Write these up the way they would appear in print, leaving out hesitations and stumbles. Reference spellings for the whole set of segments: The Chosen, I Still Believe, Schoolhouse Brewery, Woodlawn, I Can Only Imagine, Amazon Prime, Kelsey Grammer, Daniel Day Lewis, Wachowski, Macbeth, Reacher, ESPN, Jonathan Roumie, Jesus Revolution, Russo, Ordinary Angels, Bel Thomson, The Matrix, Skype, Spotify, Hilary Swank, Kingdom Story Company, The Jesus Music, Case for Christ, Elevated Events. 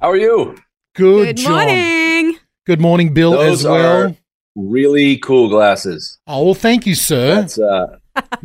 How are you? Good, Jon. Morning. Good morning, Bill, as well. Those are really cool glasses. Oh, well, thank you, sir.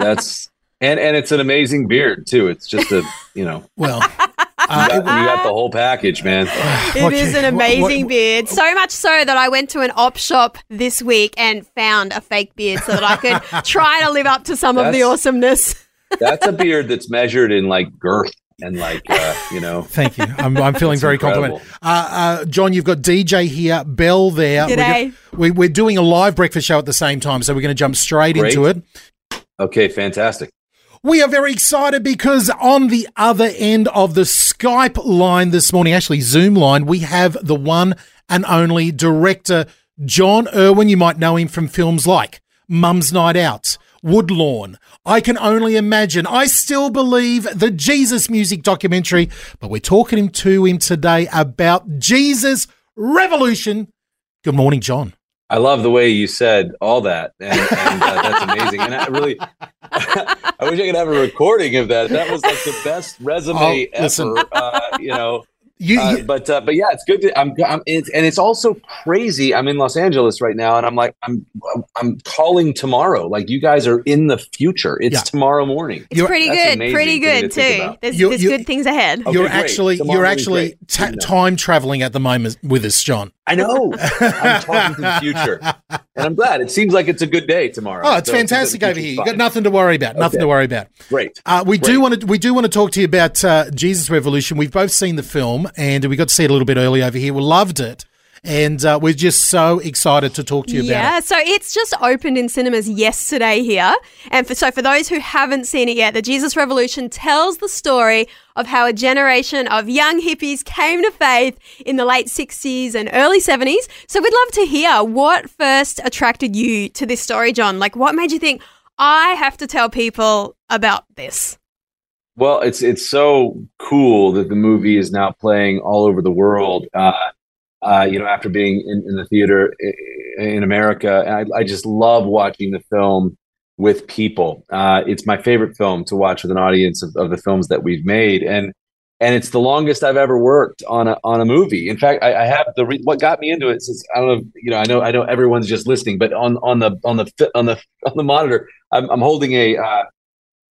That's and it's an amazing beard, too. It's just a, you know. Well. You got the whole package, man. It is an amazing beard. So much so that I went to an op shop this week and found a fake beard so that I could try to live up to some of the awesomeness. That's a beard that's measured in, like, girth. And thank you. I'm feeling very incredible. Complimented. Jon, you've got DJ here, Belle there. G'day. We're doing a live breakfast show at the same time, so we're going to jump straight into it. Okay, fantastic. We are very excited because on the other end of the Skype line this morning, actually Zoom line, we have the one and only director, Jon Erwin. You might know him from films like Mum's Night Out, Woodlawn, I Can Only Imagine, I Still Believe, the Jesus Music documentary, but we're talking to him today about Jesus Revolution. Good morning, Jon. I love the way you said all that, and that's amazing. And I really, I wish I could have a recording of that. That was like the best resume ever, But yeah, it's good. It's also crazy. I'm in Los Angeles right now, and I'm like, I'm calling tomorrow. Like, you guys are in the future. It's tomorrow morning. It's pretty good too. There's good things ahead. Okay, you're actually time traveling at the moment with us, Jon. I know. I'm talking to the future, and I'm glad. It seems like it's a good day tomorrow. Oh, it's fantastic over here. You've got nothing to worry about. Okay. Nothing to worry about. Great. We do want to talk to you about Jesus Revolution. We've both seen the film, and we got to see it a little bit early over here. We loved it. And we're just so excited to talk to you about it. Yeah, so it's just opened in cinemas yesterday here. And for those who haven't seen it yet, The Jesus Revolution tells the story of how a generation of young hippies came to faith in the late 60s and early 70s. So we'd love to hear what first attracted you to this story, Jon. Like, what made you think, I have to tell people about this? Well, it's so cool that the movie is now playing all over the world. After being in the theater in America, and I just love watching the film with people. It's my favorite film to watch with an audience of the films that we've made, and it's the longest I've ever worked on a movie. In fact, I have what got me into it is, I don't know, I know everyone's just listening, but on the monitor, I'm holding a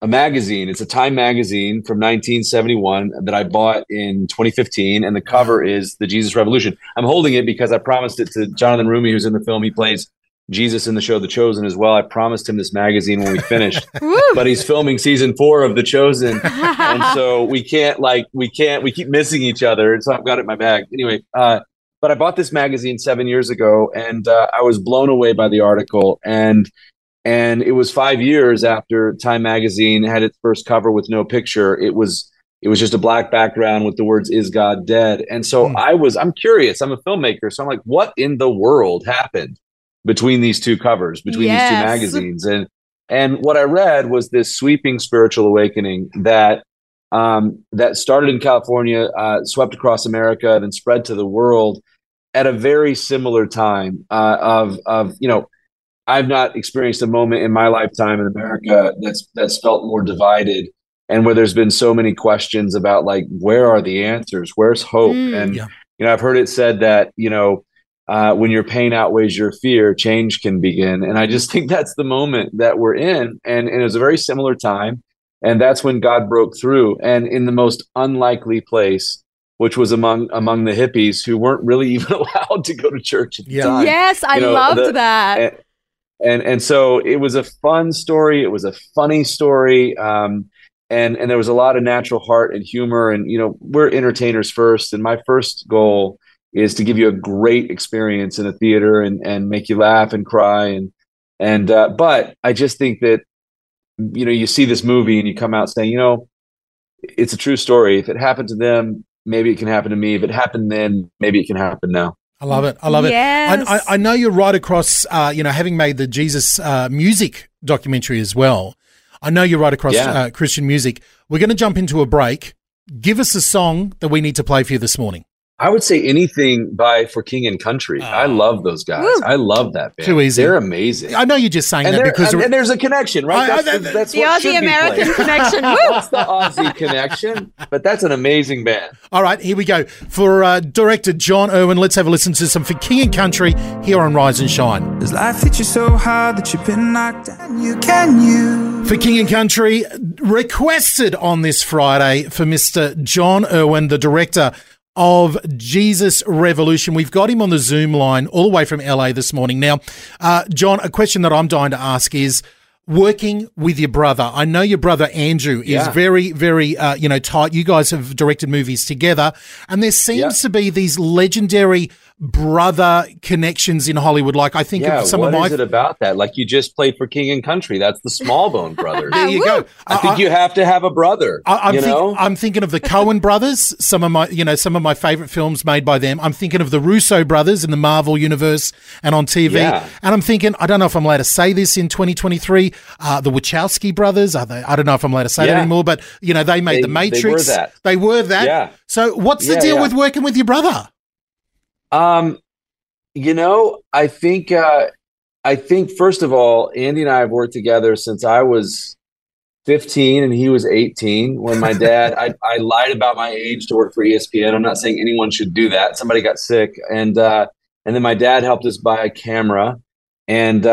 magazine. It's a Time magazine from 1971 that I bought in 2015, and the cover is The Jesus Revolution. I'm holding it because I promised it to Jonathan Roumie, who's in the film. He plays Jesus in the show The Chosen as well. I promised him this magazine when we finished, but he's filming season 4 of The Chosen, and so we keep missing each other, and so I've got it in my bag. Anyway, but I bought this magazine 7 years ago, and I was blown away by the article, and it was 5 years after Time magazine had its first cover with no picture. It was just a black background with the words, "Is God dead?" And so I'm curious. I'm a filmmaker. So I'm like, what in the world happened between these two covers, these two magazines? And what I read was this sweeping spiritual awakening that started in California, swept across America, then spread to the world at a very similar time I've not experienced a moment in my lifetime in America that's felt more divided, and where there's been so many questions about, like, where are the answers? Where's hope? I've heard it said that, when your pain outweighs your fear, change can begin. And I just think that's the moment that we're in. And it was a very similar time. And that's when God broke through, and in the most unlikely place, which was among the hippies who weren't really even allowed to go to church at the time. Yes, I loved that. And so it was a fun story. It was a funny story. And there was a lot of natural heart and humor. And, we're entertainers first. And my first goal is to give you a great experience in a theater and make you laugh and cry. But I just think that, you see this movie and you come out saying, it's a true story. If it happened to them, maybe it can happen to me. If it happened then, maybe it can happen now. I love it. I love it. I know you're right across, you know, having made the Jesus music documentary as well. I know you're right across Christian music. We're going to jump into a break. Give us a song that we need to play for you this morning. I would say anything by For King and Country. I love those guys. Woo. I love that band. Too easy. They're amazing. I know you're just saying that because... And there's a connection, right? That's the Aussie-American connection. Woo. That's the Aussie connection, but that's an amazing band. All right, here we go. For director Jon Erwin, let's have a listen to some For King and Country here on Rise and Shine. Does life hit you so hard that you've been knocked down? You can you. For King and Country, requested on this Friday for Mr. Jon Erwin, the director of Jesus Revolution. We've got him on the Zoom line all the way from LA this morning. Now, Jon, a question that I'm dying to ask is working with your brother. I know your brother Andrew is very, very, you know, tight. You guys have directed movies together, and there seems to be these legendary brother connections in Hollywood. Like I think of some of my... What is it about that? Like you just played For King and Country. That's the Smallbone brothers. There you go. I think you have to have a brother. I'm thinking of the Coen brothers. Some of my favorite films made by them. I'm thinking of the Russo brothers in the Marvel universe and on TV. Yeah. And I'm thinking, I don't know if I'm allowed to say this in 2023. The Wachowski brothers. Are they? I don't know if I'm allowed to say that anymore. But you know, they made The Matrix. They were that. Yeah. So what's the deal with working with your brother? You know, I think first of all, Andy and I have worked together since I was 15 and he was 18 when my dad, I lied about my age to work for ESPN. I'm not saying anyone should do that. Somebody got sick. And then my dad helped us buy a camera and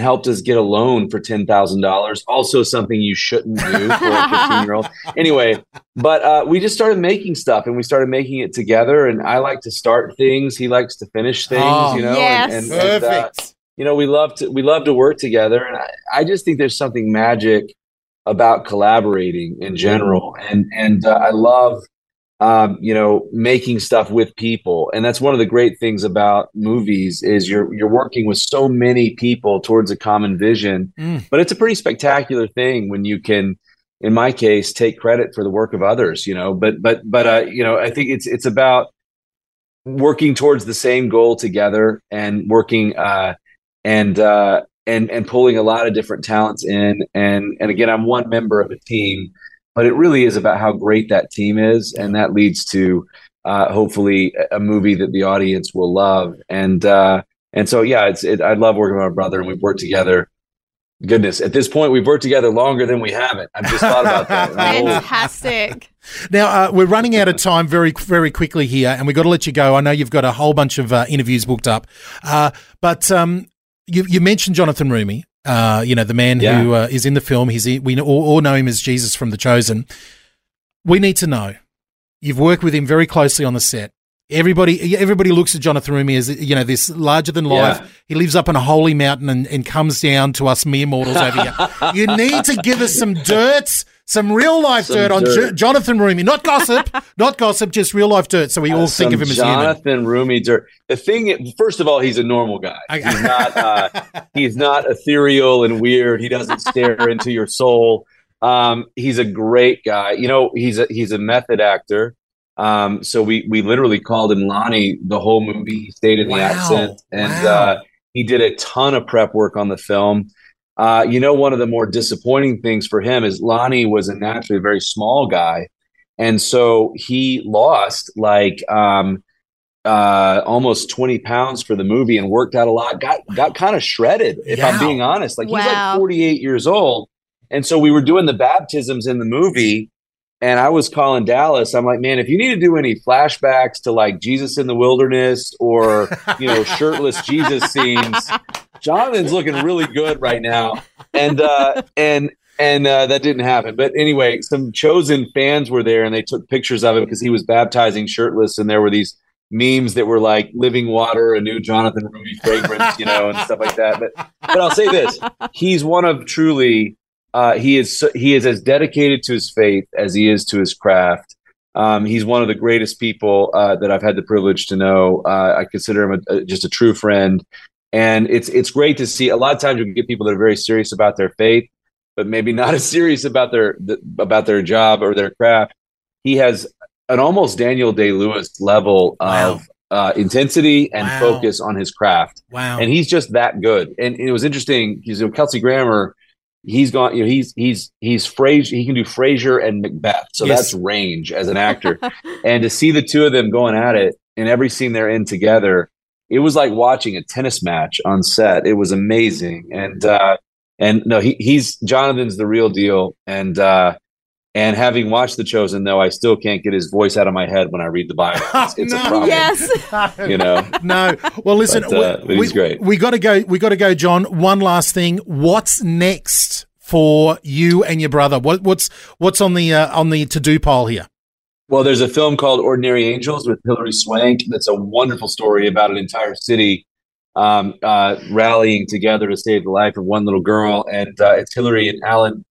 helped us get a loan for $10,000. Also something you shouldn't do for a 15-year-old. Anyway, but we just started making stuff, and we started making it together, and I like to start things. He likes to finish things, you know? Yes. And perfect. You know, we love to work together, and I just think there's something magic about collaborating in general. And I love, you know, making stuff with people. And that's one of the great things about movies is you're working with so many people towards a common vision, but it's a pretty spectacular thing when you can, in my case, take credit for the work of others, you know, but you know, I think it's about working towards the same goal together and working, and pulling a lot of different talents in. And again, I'm one member of a team, but it really is about how great that team is, and that leads to hopefully a movie that the audience will love. And so, yeah, I love working with my brother, and we've worked together. Goodness, at this point, we've worked together longer than we haven't. I've just thought about that. Fantastic. Now, we're running out of time very, very quickly here, and we've got to let you go. I know you've got a whole bunch of interviews booked up, but you mentioned Jonathan Roumie. You know, the man who is in the film. We all know him as Jesus from The Chosen. We need to know. You've worked with him very closely on the set. Everybody looks at Jonathan Roumie as, you know, this larger than life. Yeah. He lives up on a holy mountain and comes down to us mere mortals over here. You need to give us some dirt, some real life dirt on Jonathan Roumie. Not gossip, just real life dirt. So we all think of him as Jonathan Roumie dirt. The thing, first of all, he's a normal guy. He's not ethereal and weird. He doesn't stare into your soul. He's a great guy. You know, he's a method actor. So we literally called him Lonnie the whole movie. He stayed in the accent, and he did a ton of prep work on the film. You know, one of the more disappointing things for him is Lonnie was a naturally very small guy, and so he lost almost 20 pounds for the movie and worked out a lot. Got kind of shredded, if I'm being honest. Like he's like 48 years old, and so we were doing the baptisms in the movie. And I was calling Dallas. I'm like, man, if you need to do any flashbacks to like Jesus in the wilderness or, you know, shirtless Jesus scenes, Jonathan's looking really good right now. And that didn't happen. But anyway, some Chosen fans were there and they took pictures of him because he was baptizing shirtless. And there were these memes that were like living water, a new Jonathan Roumie fragrance, you know, and stuff like that. But I'll say this, he's one of truly... He is as dedicated to his faith as he is to his craft. He's one of the greatest people that I've had the privilege to know. I consider him just a true friend, and it's great to see. A lot of times you get people that are very serious about their faith, but maybe not as serious about their job or their craft. He has an almost Daniel Day Lewis level of intensity and focus on his craft. Wow. And he's just that good. And it was interesting because Kelsey Grammer, he's gone, you know, he's Frasier, he can do Frasier and Macbeth. So yes. That's range as an actor. And to see the two of them going at it in every scene they're in together, it was like watching a tennis match on set. It was amazing. And no, he's Jonathan's the real deal. And having watched The Chosen, though, I still can't get his voice out of my head when I read the Bible. It's no. A problem. Yes. You know? No. Well, listen, but he's great. We got to go, Jon. One last thing. What's next for you and your brother? What's on the to-do pile here? Well, there's a film called Ordinary Angels with Hilary Swank. That's a wonderful story about an entire city rallying together to save the life of one little girl. And it's Hilary and Alan,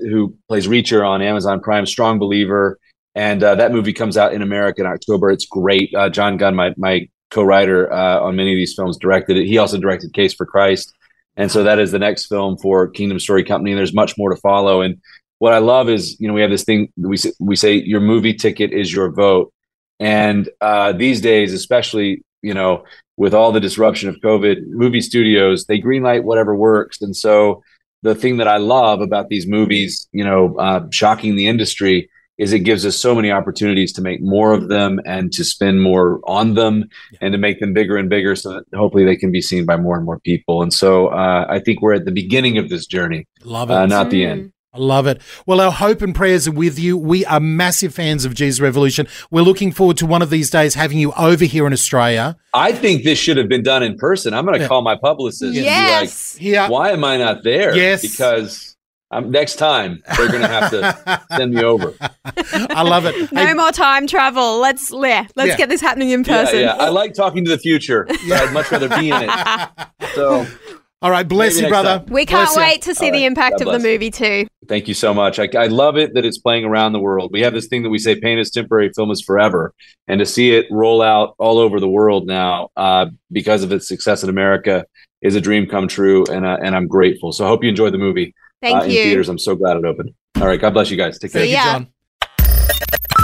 who plays Reacher on Amazon Prime, strong believer. And that movie comes out in America in October. It's great. Jon Gunn, my co-writer on many of these films, directed it. He also directed Case for Christ. And so that is the next film for Kingdom Story Company. And there's much more to follow. And what I love is, you know, we have this thing, we say your movie ticket is your vote. And these days, especially, you know, with all the disruption of COVID, movie studios, they greenlight whatever works. And so the thing that I love about these movies, you know, shocking the industry, is it gives us so many opportunities to make more of them and to spend more on them and to make them bigger and bigger so that hopefully they can be seen by more and more people. And so I think we're at the beginning of this journey, love it. Not the end. I love it. Well, our hope and prayers are with you. We are massive fans of Jesus Revolution. We're looking forward to one of these days having you over here in Australia. I think this should have been done in person. I'm going to call my publicist and be like, why am I not there? Yes. Because next time they're going to have to send me over. I love it. No more time travel. Let's get this happening in person. Yeah. I like talking to the future, but I'd much rather be in it. So... All right, bless you, brother. Time. We can't wait to see the impact of the movie too. Thank you so much. I love it that it's playing around the world. We have this thing that we say, pain is temporary, film is forever. And to see it roll out all over the world now because of its success in America is a dream come true, and I'm grateful. So I hope you enjoy the movie. Thank you. In theaters, I'm so glad it opened. All right, God bless you guys. Take care. Thank you, Jon.